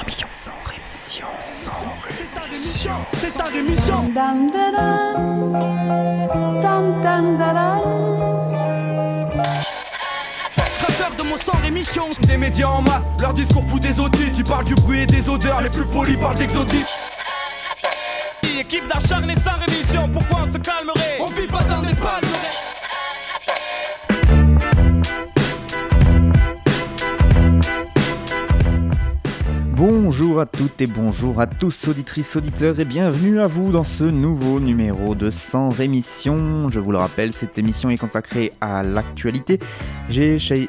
Rémission. Sans rémission. Sans rémission. C'est sans rémission. Cracheur de mon sans rémission. Des médias en masse, leur discours fout des audits. Tu parles du bruit et des odeurs, les plus polis parlent d'exotiques. Équipe d'acharnés sans rémission, pourquoi on se calmerait? On vit pas dans des palmes. Bonjour à toutes et bonjour à tous, auditrices, auditeurs, et bienvenue à vous dans ce nouveau numéro de Sans Rémission. Je vous le rappelle, cette émission est consacrée à l'actualité. J'essaye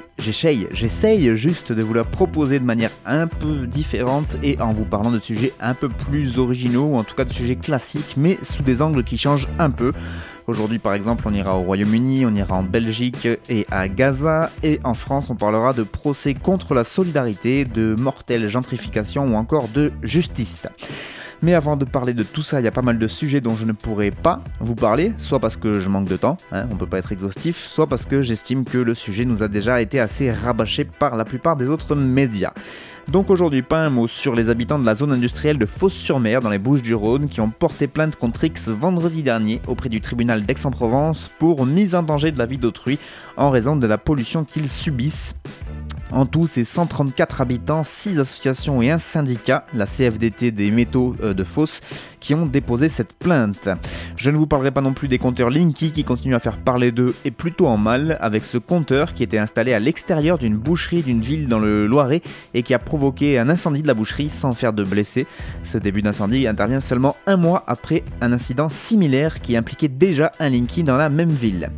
juste de vous la proposer de manière un peu différente et en vous parlant de sujets un peu plus originaux, ou en tout cas de sujets classiques, mais sous des angles qui changent un peu. Aujourd'hui par exemple on ira au Royaume-Uni, on ira en Belgique et à Gaza, et en France on parlera de procès contre la solidarité, de mortelle gentrification ou encore de justice. Mais avant de parler de tout ça, il y a pas mal de sujets dont je ne pourrai pas vous parler, soit parce que je manque de temps, on peut pas être exhaustif, soit parce que j'estime que le sujet nous a déjà été assez rabâché par la plupart des autres médias. Donc aujourd'hui, pas un mot sur les habitants de la zone industrielle de Fos-sur-Mer dans les Bouches-du-Rhône qui ont porté plainte contre X vendredi dernier auprès du tribunal d'Aix-en-Provence pour mise en danger de la vie d'autrui en raison de la pollution qu'ils subissent. En tout, c'est 134 habitants, 6 associations et un syndicat, la CFDT des métaux de Fos, qui ont déposé cette plainte. Je ne vous parlerai pas non plus des compteurs Linky qui continuent à faire parler d'eux, et plutôt en mal, avec ce compteur qui était installé à l'extérieur d'une boucherie d'une ville dans le Loiret et qui a provoqué un incendie de la boucherie sans faire de blessés. Ce début d'incendie intervient seulement un mois après un incident similaire qui impliquait déjà un Linky dans la même ville.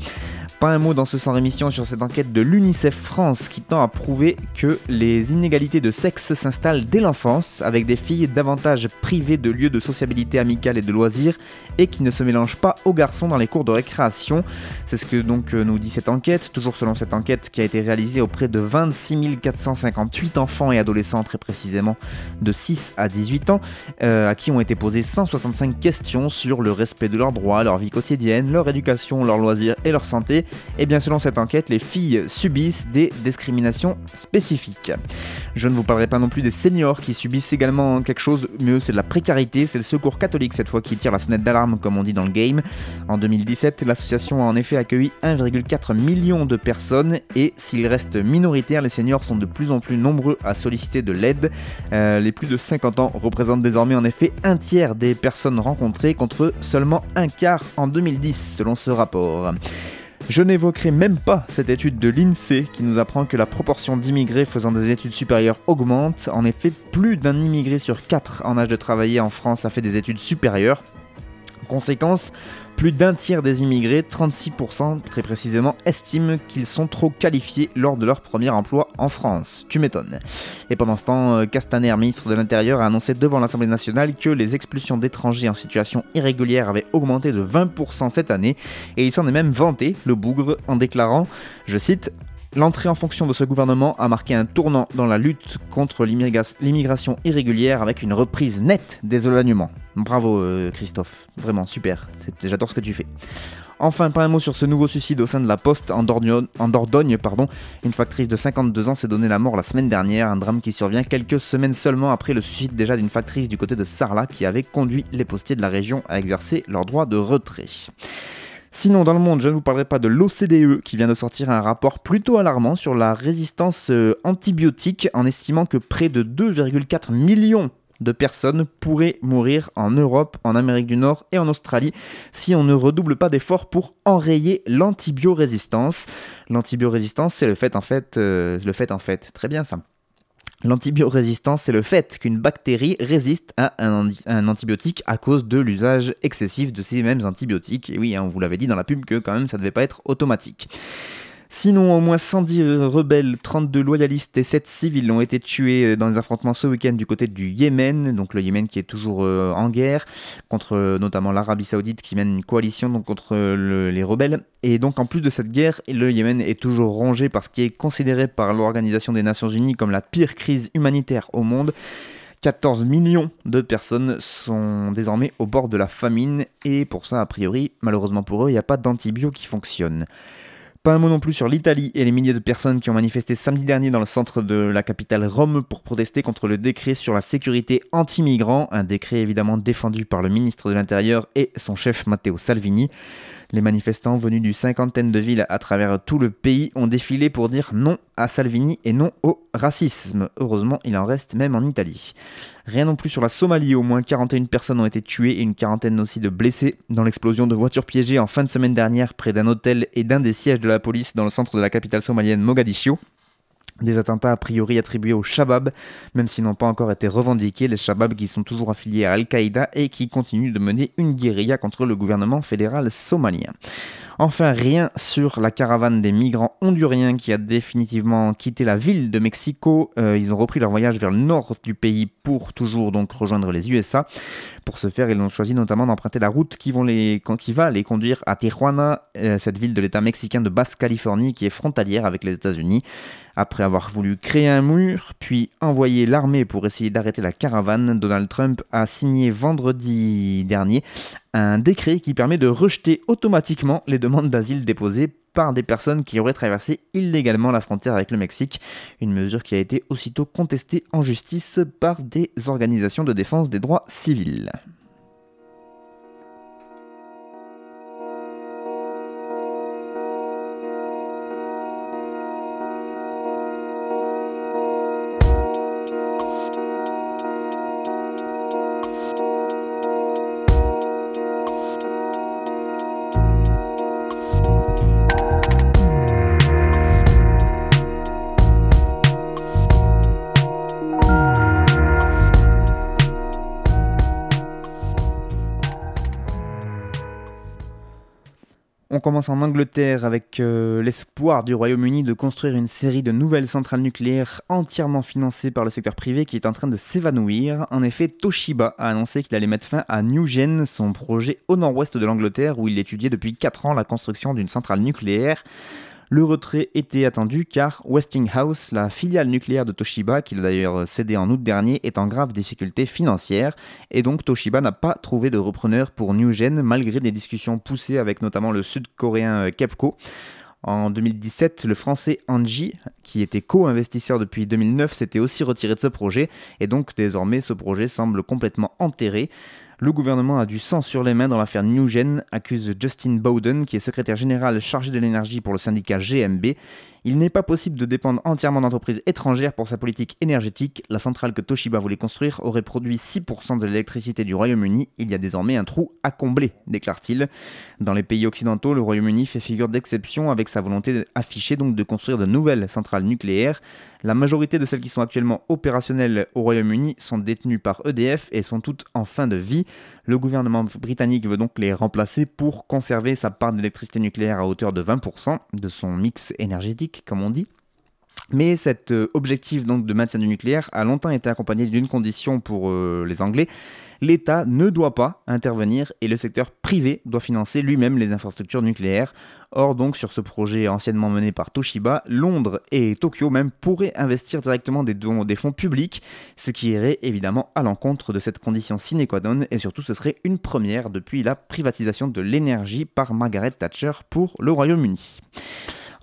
Pas un mot dans ce sans rémission sur cette enquête de l'UNICEF France qui tend à prouver que les inégalités de sexe s'installent dès l'enfance, avec des filles davantage privées de lieux de sociabilité amicale et de loisirs, et qui ne se mélangent pas aux garçons dans les cours de récréation. C'est ce que donc nous dit cette enquête, toujours selon cette enquête qui a été réalisée auprès de 26 458 enfants et adolescents, très précisément de 6 à 18 ans, à qui ont été posées 165 questions sur le respect de leurs droits, leur vie quotidienne, leur éducation, leurs loisirs et leur santé. Et bien selon cette enquête, les filles subissent des discriminations spécifiques. Je ne vous parlerai pas non plus des seniors qui subissent également quelque chose, mais eux c'est de la précarité, c'est le Secours Catholique cette fois qui tire la sonnette d'alarme comme on dit dans le game. En 2017, l'association a en effet accueilli 1,4 million de personnes et s'ils restent minoritaires, les seniors sont de plus en plus nombreux à solliciter de l'aide. Les plus de 50 ans représentent désormais en effet un tiers des personnes rencontrées contre seulement un quart en 2010 selon ce rapport. Je n'évoquerai même pas cette étude de l'INSEE qui nous apprend que la proportion d'immigrés faisant des études supérieures augmente. En effet, plus d'un immigré sur 4 en âge de travailler en France a fait des études supérieures. Conséquence, plus d'un tiers des immigrés, 36% très précisément, estiment qu'ils sont trop qualifiés lors de leur premier emploi en France. Tu m'étonnes. Et pendant ce temps, Castaner, ministre de l'Intérieur, a annoncé devant l'Assemblée nationale que les expulsions d'étrangers en situation irrégulière avaient augmenté de 20% cette année, et il s'en est même vanté, le bougre, en déclarant, je cite, « L'entrée en fonction de ce gouvernement a marqué un tournant dans la lutte contre l'immigration irrégulière avec une reprise nette des éloignements. » Bravo Christophe, vraiment super, j'adore ce que tu fais. Enfin, pas un mot sur ce nouveau suicide au sein de la Poste en Dordogne, une factrice de 52 ans s'est donné la mort la semaine dernière, un drame qui survient quelques semaines seulement après le suicide déjà d'une factrice du côté de Sarlat qui avait conduit les postiers de la région à exercer leur droit de retrait. Sinon, dans le monde, je ne vous parlerai pas de l'OCDE qui vient de sortir un rapport plutôt alarmant sur la résistance antibiotique en estimant que près de 2,4 millions de personnes pourraient mourir en Europe, en Amérique du Nord et en Australie si on ne redouble pas d'efforts pour enrayer l'antibiorésistance. L'antibiorésistance, c'est le fait, très bien ça. L'antibiorésistance, c'est le fait qu'une bactérie résiste à un antibiotique à cause de l'usage excessif de ces mêmes antibiotiques. Et oui, on vous l'avait dit dans la pub que quand même ça devait pas être automatique. Sinon, au moins 110 rebelles, 32 loyalistes et 7 civils ont été tués dans les affrontements ce week-end du côté du Yémen, donc le Yémen qui est toujours en guerre, contre notamment l'Arabie Saoudite qui mène une coalition donc contre les rebelles. Et donc en plus de cette guerre, le Yémen est toujours rongé par ce qui est considéré par l'Organisation des Nations Unies comme la pire crise humanitaire au monde. 14 millions de personnes sont désormais au bord de la famine et pour ça, a priori, malheureusement pour eux, il n'y a pas d'antibiotiques qui fonctionnent. Pas un mot non plus sur l'Italie et les milliers de personnes qui ont manifesté samedi dernier dans le centre de la capitale Rome pour protester contre le décret sur la sécurité anti-migrants, un décret évidemment défendu par le ministre de l'Intérieur et son chef Matteo Salvini. Les manifestants venus d'une cinquantaine de villes à travers tout le pays ont défilé pour dire non à Salvini et non au racisme. Heureusement, il en reste même en Italie. Rien non plus sur la Somalie, au moins 41 personnes ont été tuées et une quarantaine aussi de blessés dans l'explosion de voitures piégées en fin de semaine dernière près d'un hôtel et d'un des sièges de la police dans le centre de la capitale somalienne Mogadiscio. Des attentats a priori attribués aux Shabaab, même s'ils n'ont pas encore été revendiqués, les Shabaab qui sont toujours affiliés à Al-Qaïda et qui continuent de mener une guérilla contre le gouvernement fédéral somalien. Enfin, rien sur la caravane des migrants honduriens qui a définitivement quitté la ville de Mexico. Ils ont repris leur voyage vers le nord du pays pour toujours donc rejoindre les USA. Pour ce faire, ils ont choisi notamment d'emprunter la route qui va les conduire à Tijuana, cette ville de l'État mexicain de Basse-Californie qui est frontalière avec les États-Unis. Après avoir voulu créer un mur, puis envoyer l'armée pour essayer d'arrêter la caravane, Donald Trump a signé vendredi dernier un décret qui permet de rejeter automatiquement les demandes d'asile déposées par des personnes qui auraient traversé illégalement la frontière avec le Mexique, une mesure qui a été aussitôt contestée en justice par des organisations de défense des droits civils. On commence en Angleterre avec l'espoir du Royaume-Uni de construire une série de nouvelles centrales nucléaires entièrement financées par le secteur privé qui est en train de s'évanouir. En effet, Toshiba a annoncé qu'il allait mettre fin à New Gen, son projet au nord-ouest de l'Angleterre où il étudiait depuis 4 ans la construction d'une centrale nucléaire. Le retrait était attendu car Westinghouse, la filiale nucléaire de Toshiba, qui a d'ailleurs cédé en août dernier, est en grave difficulté financière et donc Toshiba n'a pas trouvé de repreneur pour New Gen malgré des discussions poussées avec notamment le sud-coréen KEPCO. En 2017, le français Engie, qui était co-investisseur depuis 2009, s'était aussi retiré de ce projet et donc désormais ce projet semble complètement enterré. Le gouvernement a du sang sur les mains dans l'affaire New Gen, accuse Justin Bowden, qui est secrétaire général chargé de l'énergie pour le syndicat GMB. Il n'est pas possible de dépendre entièrement d'entreprises étrangères pour sa politique énergétique. La centrale que Toshiba voulait construire aurait produit 6% de l'électricité du Royaume-Uni. Il y a désormais un trou à combler, déclare-t-il. Dans les pays occidentaux, le Royaume-Uni fait figure d'exception avec sa volonté affichée donc de construire de nouvelles centrales nucléaires. La majorité de celles qui sont actuellement opérationnelles au Royaume-Uni sont détenues par EDF et sont toutes en fin de vie. Le gouvernement britannique veut donc les remplacer pour conserver sa part d'électricité nucléaire à hauteur de 20% de son mix énergétique, comme on dit. Mais cet objectif donc de maintien du nucléaire a longtemps été accompagné d'une condition pour les Anglais. L'État ne doit pas intervenir et le secteur privé doit financer lui-même les infrastructures nucléaires. Or donc sur ce projet anciennement mené par Toshiba, Londres et Tokyo même pourraient investir directement des fonds publics, ce qui irait évidemment à l'encontre de cette condition sine qua non et surtout ce serait une première depuis la privatisation de l'énergie par Margaret Thatcher pour le Royaume-Uni.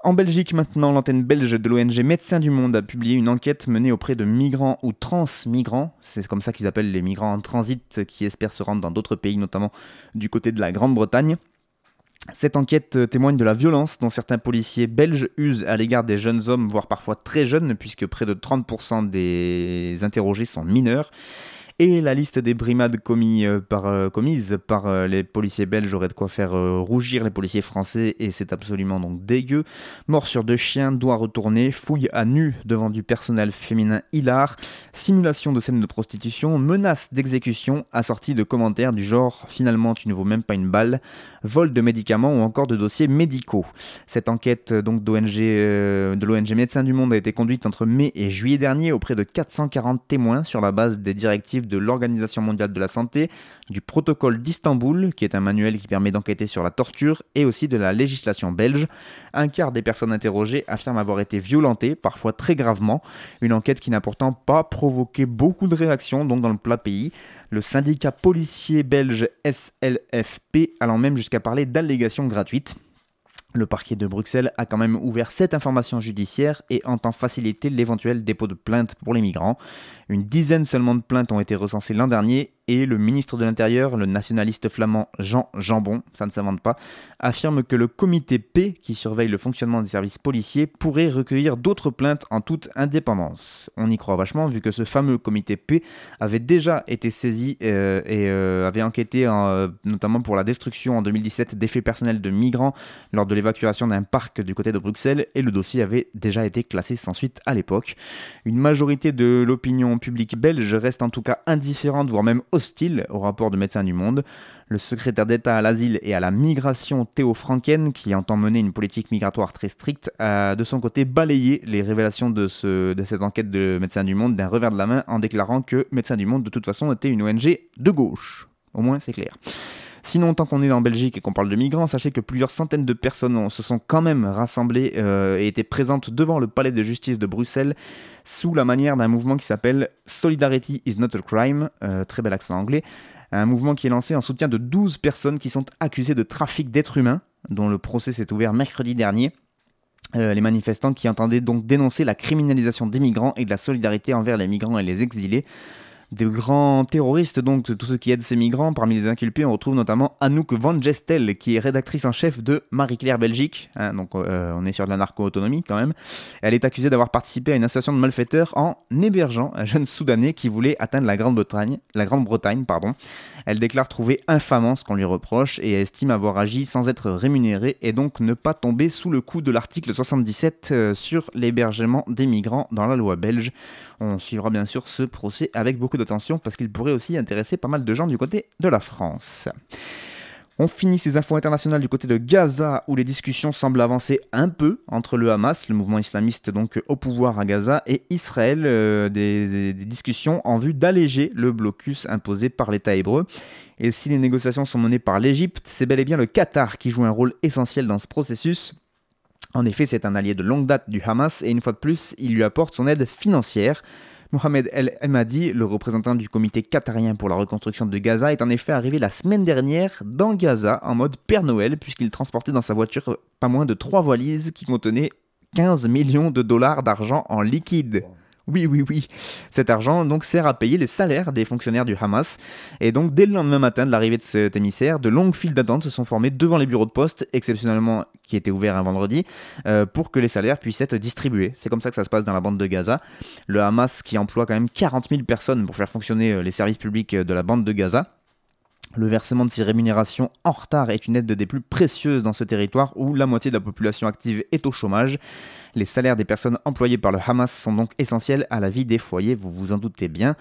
En Belgique maintenant, l'antenne belge de l'ONG Médecins du Monde a publié une enquête menée auprès de migrants ou transmigrants, c'est comme ça qu'ils appellent les migrants en transit qui espèrent se rendre dans d'autres pays, notamment du côté de la Grande-Bretagne. Cette enquête témoigne de la violence dont certains policiers belges usent à l'égard des jeunes hommes, voire parfois très jeunes, puisque près de 30% des interrogés sont mineurs. Et la liste des brimades commises par les policiers belges aurait de quoi faire rougir les policiers français et c'est absolument donc dégueu. Morsure de chien, doigts retournés, fouille à nu devant du personnel féminin hilar, simulation de scènes de prostitution, menaces d'exécution assorties de commentaires du genre « finalement tu ne vaux même pas une balle », vol de médicaments ou encore de dossiers médicaux. Cette enquête donc de l'ONG Médecins du Monde a été conduite entre mai et juillet dernier auprès de 440 témoins sur la base des directives de l'Organisation mondiale de la santé, du protocole d'Istanbul, qui est un manuel qui permet d'enquêter sur la torture, et aussi de la législation belge. Un quart des personnes interrogées affirment avoir été violentées, parfois très gravement. Une enquête qui n'a pourtant pas provoqué beaucoup de réactions, donc dans le plat pays. Le syndicat policier belge SLFP allant même jusqu'à parler d'allégations gratuites. Le parquet de Bruxelles a quand même ouvert cette information judiciaire et entend faciliter l'éventuel dépôt de plaintes pour les migrants. Une dizaine seulement de plaintes ont été recensées l'an dernier et le ministre de l'Intérieur, le nationaliste flamand Jean Jambon, ça ne s'invente pas, affirme que le comité P, qui surveille le fonctionnement des services policiers, pourrait recueillir d'autres plaintes en toute indépendance. On y croit vachement vu que ce fameux comité P avait déjà été saisi et avait enquêté notamment pour la destruction en 2017 d'effets personnels de migrants lors de l'évacuation d'un parc du côté de Bruxelles, et le dossier avait déjà été classé sans suite à l'époque. Une majorité de l'opinion publique belge reste en tout cas indifférente, voire même hostile au rapport de Médecins du Monde. Le secrétaire d'État à l'asile et à la migration Theo Francken, qui entend mener une politique migratoire très stricte, a de son côté balayé les révélations de cette enquête de Médecins du Monde d'un revers de la main en déclarant que Médecins du Monde de toute façon était une ONG de gauche. Au moins c'est clair. Sinon, tant qu'on est en Belgique et qu'on parle de migrants, sachez que plusieurs centaines de personnes se sont quand même rassemblées et étaient présentes devant le palais de justice de Bruxelles sous la manière d'un mouvement qui s'appelle « Solidarity is not a crime », très bel accent anglais, un mouvement qui est lancé en soutien de 12 personnes qui sont accusées de trafic d'êtres humains, dont le procès s'est ouvert mercredi dernier. Les manifestants qui entendaient donc dénoncer la criminalisation des migrants et de la solidarité envers les migrants et les exilés. De grands terroristes, donc, tous ceux qui aident ces migrants. Parmi les inculpés, on retrouve notamment Anouk Van Gestel, qui est rédactrice en chef de Marie-Claire Belgique. Donc, on est sur de la narco-autonomie, quand même. Elle est accusée d'avoir participé à une association de malfaiteurs en hébergeant un jeune Soudanais qui voulait atteindre la Grande-Bretagne. Elle déclare trouver infamant ce qu'on lui reproche et estime avoir agi sans être rémunérée et donc ne pas tomber sous le coup de l'article 77 sur l'hébergement des migrants dans la loi belge. On suivra bien sûr ce procès avec beaucoup d'attention parce qu'il pourrait aussi intéresser pas mal de gens du côté de la France. On finit ces infos internationales du côté de Gaza où les discussions semblent avancer un peu entre le Hamas, le mouvement islamiste donc au pouvoir à Gaza, et Israël, des discussions en vue d'alléger le blocus imposé par l'État hébreu. Et si les négociations sont menées par l'Égypte, c'est bel et bien le Qatar qui joue un rôle essentiel dans ce processus. En effet, c'est un allié de longue date du Hamas et une fois de plus, il lui apporte son aide financière. Mohamed El-Hemadi, le représentant du comité qatarien pour la reconstruction de Gaza, est en effet arrivé la semaine dernière dans Gaza en mode Père Noël, puisqu'il transportait dans sa voiture pas moins de 3 valises qui contenaient 15 millions de dollars d'argent en liquide. Oui. Cet argent donc sert à payer les salaires des fonctionnaires du Hamas. Et donc dès le lendemain matin de l'arrivée de cet émissaire, de longues files d'attente se sont formées devant les bureaux de poste, exceptionnellement qui étaient ouverts un vendredi, pour que les salaires puissent être distribués. C'est comme ça que ça se passe dans la bande de Gaza. Le Hamas qui emploie quand même 40 000 personnes pour faire fonctionner les services publics de la bande de Gaza. Le versement de ces rémunérations en retard est une aide des plus précieuses dans ce territoire où la moitié de la population active est au chômage. Les salaires des personnes employées par le Hamas sont donc essentiels à la vie des foyers, vous vous en doutez bien.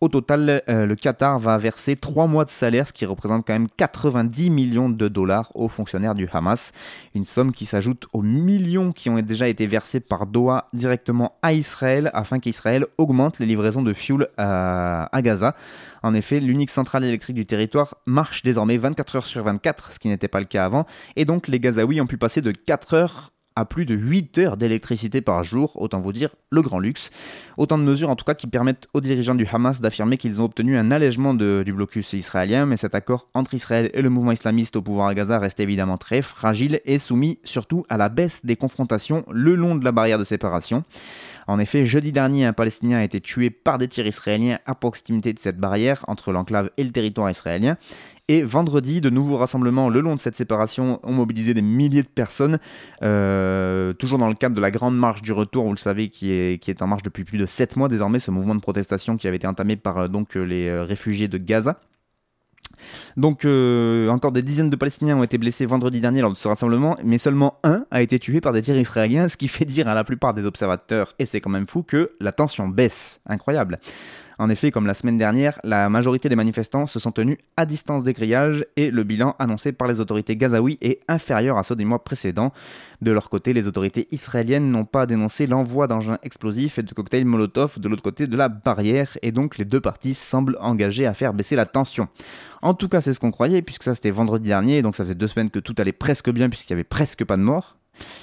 Au total, le Qatar va verser 3 mois de salaire, ce qui représente quand même 90 millions de dollars aux fonctionnaires du Hamas. Une somme qui s'ajoute aux millions qui ont déjà été versés par Doha directement à Israël, afin qu'Israël augmente les livraisons de fuel à Gaza. En effet, l'unique centrale électrique du territoire marche désormais 24 heures sur 24, ce qui n'était pas le cas avant. Et donc, les Gazaouis ont pu passer de 4 heures à plus de 8 heures d'électricité par jour, autant vous dire le grand luxe. Autant de mesures en tout cas qui permettent aux dirigeants du Hamas d'affirmer qu'ils ont obtenu un allègement du blocus israélien, mais cet accord entre Israël et le mouvement islamiste au pouvoir à Gaza reste évidemment très fragile et soumis surtout à la baisse des confrontations le long de la barrière de séparation. En effet, jeudi dernier, un Palestinien a été tué par des tirs israéliens à proximité de cette barrière entre l'enclave et le territoire israélien. Et vendredi, de nouveaux rassemblements le long de cette séparation ont mobilisé des milliers de personnes, toujours dans le cadre de la grande marche du retour, vous le savez, qui est en marche depuis plus de 7 mois désormais, ce mouvement de protestation qui avait été entamé par les réfugiés de Gaza. Donc encore des dizaines de Palestiniens ont été blessés vendredi dernier lors de ce rassemblement, mais seulement un a été tué par des tirs israéliens, ce qui fait dire à la plupart des observateurs, et c'est quand même fou, que la tension baisse. Incroyable. En effet, comme la semaine dernière, la majorité des manifestants se sont tenus à distance des grillages et le bilan annoncé par les autorités gazaouis est inférieur à ceux des mois précédents. De leur côté, les autorités israéliennes n'ont pas dénoncé l'envoi d'engins explosifs et de cocktails Molotov de l'autre côté de la barrière et donc les deux parties semblent engagées à faire baisser la tension. En tout cas, c'est ce qu'on croyait puisque ça c'était vendredi dernier, donc ça faisait 2 semaines que tout allait presque bien puisqu'il n'y avait presque pas de morts.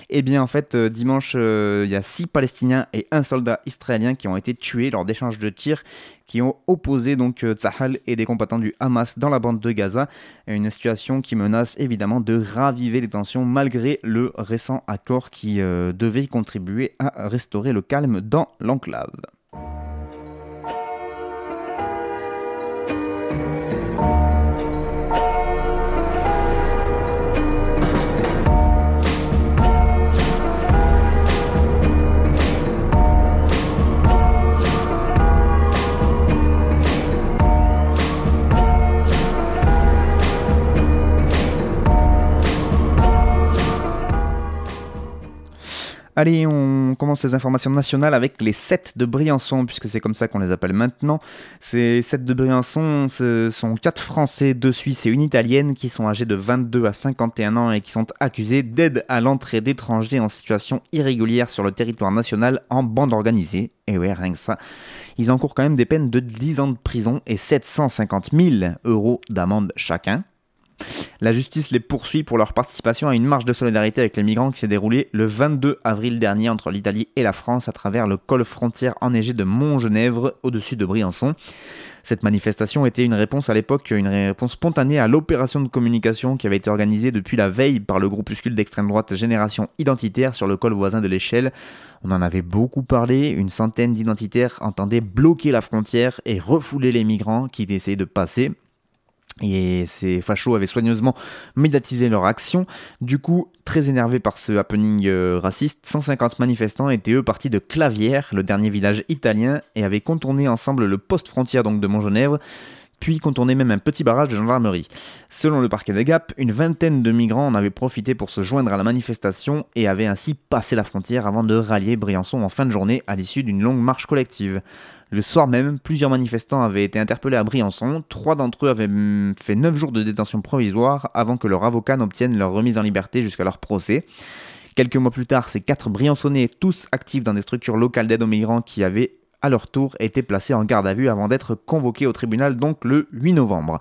Eh bien, en fait, dimanche, il y a 6 Palestiniens et un soldat israélien qui ont été tués lors d'échanges de tirs qui ont opposé donc Tzahal et des combattants du Hamas dans la bande de Gaza. Une situation qui menace évidemment de raviver les tensions malgré le récent accord qui devait contribuer à restaurer le calme dans l'enclave. Allez, on commence les informations nationales avec les 7 de Briançon, puisque c'est comme ça qu'on les appelle maintenant. Ces 7 de Briançon, ce sont 4 Français, 2 Suisses et une Italienne qui sont âgés de 22 à 51 ans et qui sont accusés d'aide à l'entrée d'étrangers en situation irrégulière sur le territoire national en bande organisée. Et ouais, rien que ça. Ils encourent quand même des peines de 10 ans de prison et 750 000 euros d'amende chacun. La justice les poursuit pour leur participation à une marche de solidarité avec les migrants qui s'est déroulée le 22 avril dernier entre l'Italie et la France à travers le col frontière enneigé de Montgenèvre au-dessus de Briançon. Cette manifestation était une réponse à l'époque, une réponse spontanée à l'opération de communication qui avait été organisée depuis la veille par le groupuscule d'extrême droite Génération Identitaire sur le col voisin de l'Échelle. On en avait beaucoup parlé, une centaine d'identitaires entendaient bloquer la frontière et refouler les migrants qui essayaient de passer. Et ces fachos avaient soigneusement médiatisé leur action. Du coup, très énervés par ce happening raciste, 150 manifestants étaient eux partis de Clavière, le dernier village italien, et avaient contourné ensemble le poste frontière donc de Montgenèvre, puis contourné même un petit barrage de gendarmerie. Selon le parquet de Gap, une vingtaine de migrants en avaient profité pour se joindre à la manifestation et avaient ainsi passé la frontière avant de rallier Briançon en fin de journée à l'issue d'une longue marche collective. Le soir même, plusieurs manifestants avaient été interpellés à Briançon, 3 d'entre eux avaient fait 9 jours de détention provisoire avant que leur avocat n'obtienne leur remise en liberté jusqu'à leur procès. Quelques mois plus tard, ces 4 Briançonnais, tous actifs dans des structures locales d'aide aux migrants qui avaient à leur tour étaient placés en garde à vue avant d'être convoqués au tribunal donc le 8 novembre.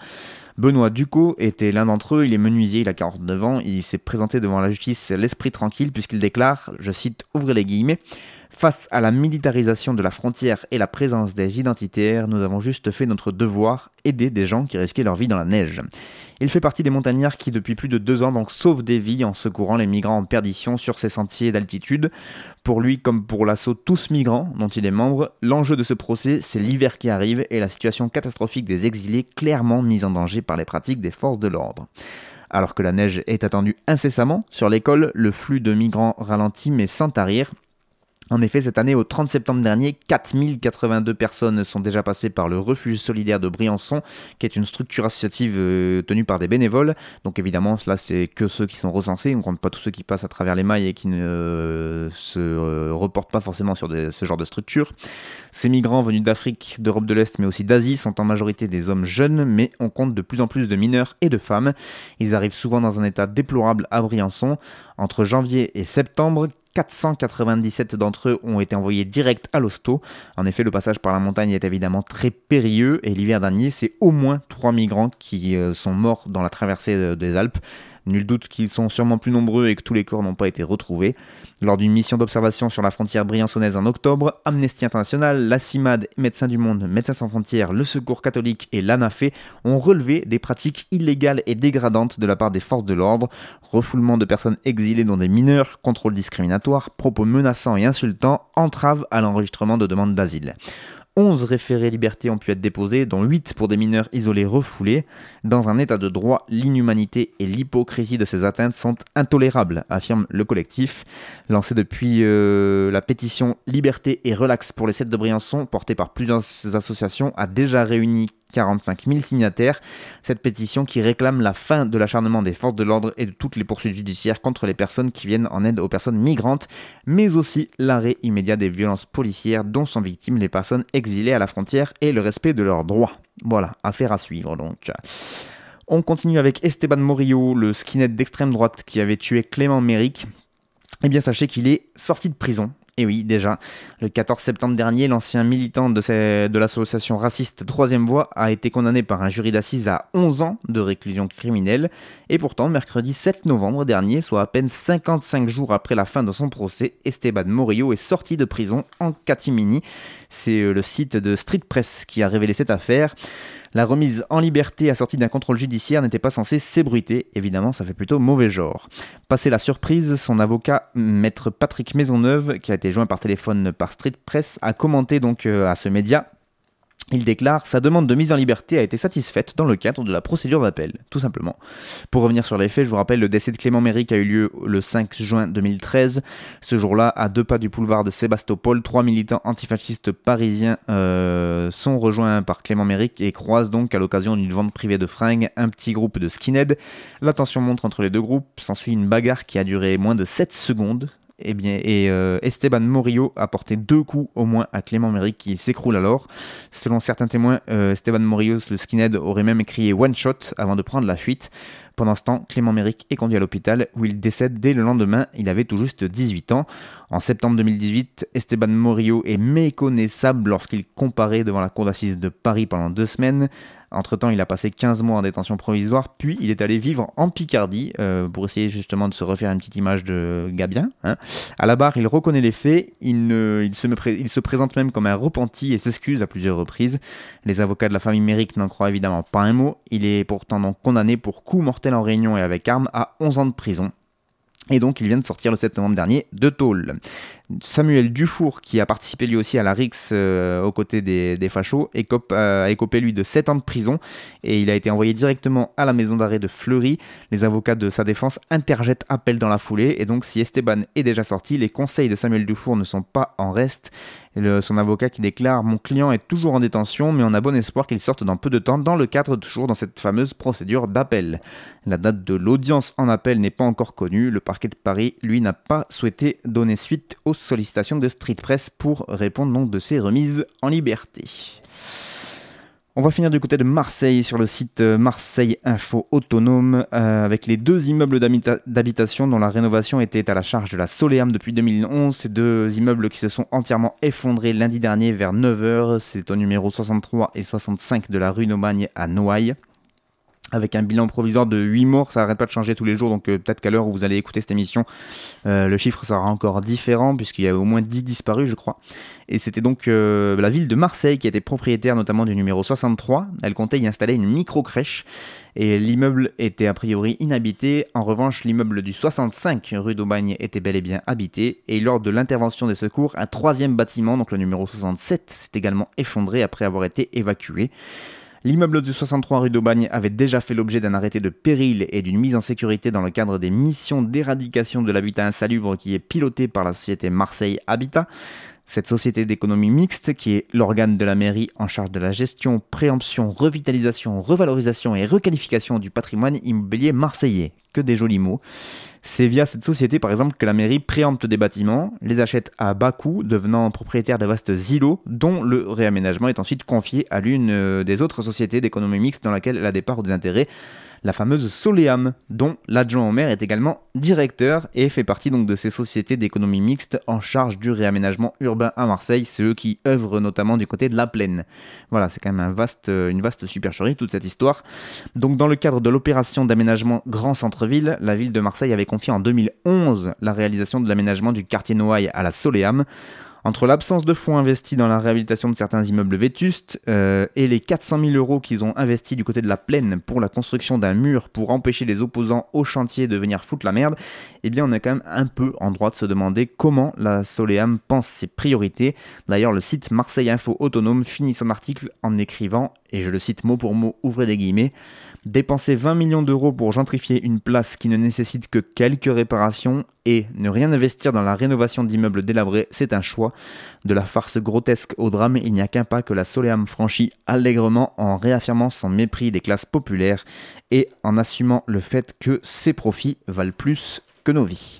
Benoît Ducot était l'un d'entre eux, il est menuisier, il a 49 ans, il s'est présenté devant la justice l'esprit tranquille puisqu'il déclare, je cite, ouvrez les guillemets, « Face à la militarisation de la frontière et la présence des identitaires, nous avons juste fait notre devoir, aider des gens qui risquaient leur vie dans la neige. » Il fait partie des montagnards qui, depuis plus de 2 ans, donc, sauvent des vies en secourant les migrants en perdition sur ces sentiers d'altitude. Pour lui, comme pour l'assaut Tous Migrants, dont il est membre, l'enjeu de ce procès, c'est l'hiver qui arrive et la situation catastrophique des exilés clairement mise en danger par les pratiques des forces de l'ordre. Alors que la neige est attendue incessamment sur les cols, le flux de migrants ralentit mais sans tarir. En effet, cette année, au 30 septembre dernier, 4082 personnes sont déjà passées par le Refuge solidaire de Briançon, qui est une structure associative tenue par des bénévoles. Donc évidemment, cela, c'est que ceux qui sont recensés. On ne compte pas tous ceux qui passent à travers les mailles et qui ne se reportent pas forcément sur ce genre de structure. Ces migrants venus d'Afrique, d'Europe de l'Est, mais aussi d'Asie, sont en majorité des hommes jeunes, mais on compte de plus en plus de mineurs et de femmes. Ils arrivent souvent dans un état déplorable à Briançon. Entre janvier et septembre, 497 d'entre eux ont été envoyés direct à l'hosto. En effet, le passage par la montagne est évidemment très périlleux et l'hiver dernier, c'est au moins 3 migrants qui sont morts dans la traversée des Alpes. Nul doute qu'ils sont sûrement plus nombreux et que tous les corps n'ont pas été retrouvés. Lors d'une mission d'observation sur la frontière briançonnaise en octobre, Amnesty International, la CIMAD, Médecins du Monde, Médecins sans frontières, le Secours Catholique et l'ANAFE ont relevé des pratiques illégales et dégradantes de la part des forces de l'ordre, refoulement de personnes exilées dont des mineurs, contrôle discriminatoire, propos menaçants et insultants, entraves à l'enregistrement de demandes d'asile. 11 référés liberté ont pu être déposés, dont 8 pour des mineurs isolés refoulés. Dans un état de droit, l'inhumanité et l'hypocrisie de ces atteintes sont intolérables, affirme le collectif. Lancé depuis la pétition Liberté et Relax pour les 7 de Briançon, portée par plusieurs associations, a déjà réuni 45 000 signataires. Cette pétition qui réclame la fin de l'acharnement des forces de l'ordre et de toutes les poursuites judiciaires contre les personnes qui viennent en aide aux personnes migrantes, mais aussi l'arrêt immédiat des violences policières dont sont victimes les personnes exilées à la frontière et le respect de leurs droits. Voilà, affaire à suivre donc. On continue avec Esteban Morillo, le skinhead d'extrême droite qui avait tué Clément Méric. Eh bien, sachez qu'il est sorti de prison. Et oui, déjà, le 14 septembre dernier, l'ancien militant de l'association raciste Troisième Voie a été condamné par un jury d'assises à 11 ans de réclusion criminelle. Et pourtant, mercredi 7 novembre dernier, soit à peine 55 jours après la fin de son procès, Esteban Morillo est sorti de prison en catimini. C'est le site de Street Press qui a révélé cette affaire. La remise en liberté assortie d'un contrôle judiciaire n'était pas censée s'ébruiter. Évidemment, ça fait plutôt mauvais genre. Passé la surprise, son avocat, maître Patrick Maisonneuve, qui a été joint par téléphone par Street Press, a commenté donc à ce média. Il déclare « Sa demande de mise en liberté a été satisfaite dans le cadre de la procédure d'appel, tout simplement. » Pour revenir sur les faits, je vous rappelle, le décès de Clément Méric a eu lieu le 5 juin 2013. Ce jour-là, à deux pas du boulevard de Sébastopol, trois militants antifascistes parisiens sont rejoints par Clément Méric et croisent donc, à l'occasion d'une vente privée de fringues, un petit groupe de skinheads. La tension monte entre les deux groupes, s'ensuit une bagarre qui a duré moins de 7 secondes. Esteban Morillo a porté 2 coups au moins à Clément Méric qui s'écroule alors. Selon certains témoins, Esteban Morillo, le skinhead, aurait même crié « one shot » avant de prendre la fuite. Pendant ce temps, Clément Méric est conduit à l'hôpital où il décède dès le lendemain. Il avait tout juste 18 ans. En septembre 2018, Esteban Morillo est méconnaissable lorsqu'il comparaît devant la cour d'assises de Paris pendant 2 semaines. Entre-temps, il a passé 15 mois en détention provisoire, puis il est allé vivre en Picardie pour essayer justement de se refaire une petite image de gars bien, hein. À la barre, il reconnaît les faits, il se présente même comme un repenti et s'excuse à plusieurs reprises. Les avocats de la famille Méric n'en croient évidemment pas un mot. Il est pourtant donc condamné pour coup mortel en réunion et avec arme à 11 ans de prison. Et donc, il vient de sortir le 7 novembre dernier de tôle. Samuel Dufour, qui a participé lui aussi à la rixe aux côtés des fachos, écopé lui de 7 ans de prison et il a été envoyé directement à la maison d'arrêt de Fleury. Les avocats de sa défense interjettent appel dans la foulée et donc si Esteban est déjà sorti, les conseils de Samuel Dufour ne sont pas en reste. Son avocat qui déclare « Mon client est toujours en détention, mais on a bon espoir qu'il sorte dans peu de temps, dans le cadre toujours dans cette fameuse procédure d'appel. » La date de l'audience en appel n'est pas encore connue. Le parquet de Paris, lui, n'a pas souhaité donner suite aux sollicitations de Street Press pour répondre donc de ces remises en liberté. On va finir du côté de Marseille sur le site Marseille Info Autonome avec les 2 immeubles d'habitation dont la rénovation était à la charge de la Soleam depuis 2011. Ces 2 immeubles qui se sont entièrement effondrés lundi dernier vers 9h. C'est au numéro 63 et 65 de la rue Nomagne à Noailles. Avec un bilan provisoire de 8 morts, ça n'arrête pas de changer tous les jours, donc peut-être qu'à l'heure où vous allez écouter cette émission, le chiffre sera encore différent, puisqu'il y a au moins 10 disparus, je crois. Et c'était donc la ville de Marseille qui était propriétaire notamment du numéro 63, elle comptait y installer une micro-crèche, et l'immeuble était a priori inhabité. En revanche, l'immeuble du 65 rue d'Aubagne était bel et bien habité, et lors de l'intervention des secours, un 3e bâtiment, donc le numéro 67, s'est également effondré après avoir été évacué. L'immeuble du 63 rue d'Aubagne avait déjà fait l'objet d'un arrêté de péril et d'une mise en sécurité dans le cadre des missions d'éradication de l'habitat insalubre qui est pilotée par la société Marseille Habitat. Cette société d'économie mixte, qui est l'organe de la mairie en charge de la gestion, préemption, revitalisation, revalorisation et requalification du patrimoine immobilier marseillais. Que des jolis mots. C'est via cette société, par exemple, que la mairie préempte des bâtiments, les achète à bas coût, devenant propriétaire de vastes îlots, dont le réaménagement est ensuite confié à l'une des autres sociétés d'économie mixte dans laquelle elle a des parts ou des intérêts, la fameuse Soleam, dont l'adjoint au maire est également directeur et fait partie donc de ces sociétés d'économie mixte en charge du réaménagement urbain à Marseille. C'est eux qui œuvrent notamment du côté de la Plaine. Voilà, c'est quand même une vaste supercherie toute cette histoire. Donc dans le cadre de l'opération d'aménagement Grand Centre-Ville, la ville de Marseille avait confié en 2011 la réalisation de l'aménagement du quartier Noailles à la Soleam. Entre l'absence de fonds investis dans la réhabilitation de certains immeubles vétustes et les 400 000 € qu'ils ont investis du côté de la Plaine pour la construction d'un mur pour empêcher les opposants au chantier de venir foutre la merde, eh bien on est quand même un peu en droit de se demander comment la Soleam pense ses priorités. D'ailleurs, le site Marseille Info Autonome finit son article en écrivant, et je le cite mot pour mot, ouvrez les guillemets, « Dépenser 20 millions d'euros pour gentrifier une place qui ne nécessite que quelques réparations » et ne rien investir dans la rénovation d'immeubles délabrés, c'est un choix. De la farce grotesque au drame, il n'y a qu'un pas que la Soleam franchit allègrement en réaffirmant son mépris des classes populaires et en assumant le fait que ses profits valent plus que nos vies.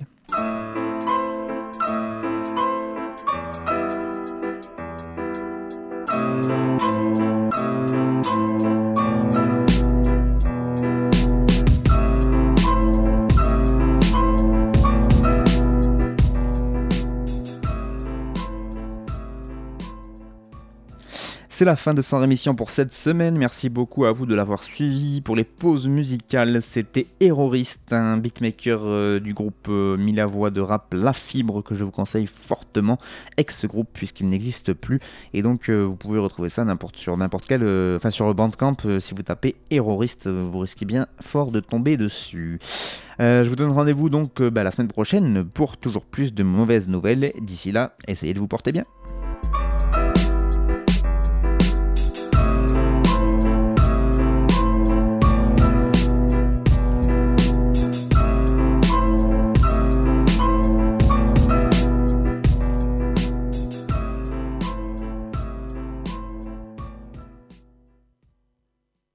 C'est la fin de Sans Rémission pour cette semaine. Merci beaucoup à vous de l'avoir suivi. Pour les pauses musicales, c'était Héroriste, un beatmaker du groupe Milavoie de rap La Fibre que je vous conseille fortement, ex-groupe puisqu'il n'existe plus. Et donc vous pouvez retrouver ça sur Bandcamp. Si vous tapez Héroriste, vous risquez bien fort de tomber dessus. Je vous donne rendez-vous donc la semaine prochaine pour toujours plus de mauvaises nouvelles. D'ici là, essayez de vous porter bien.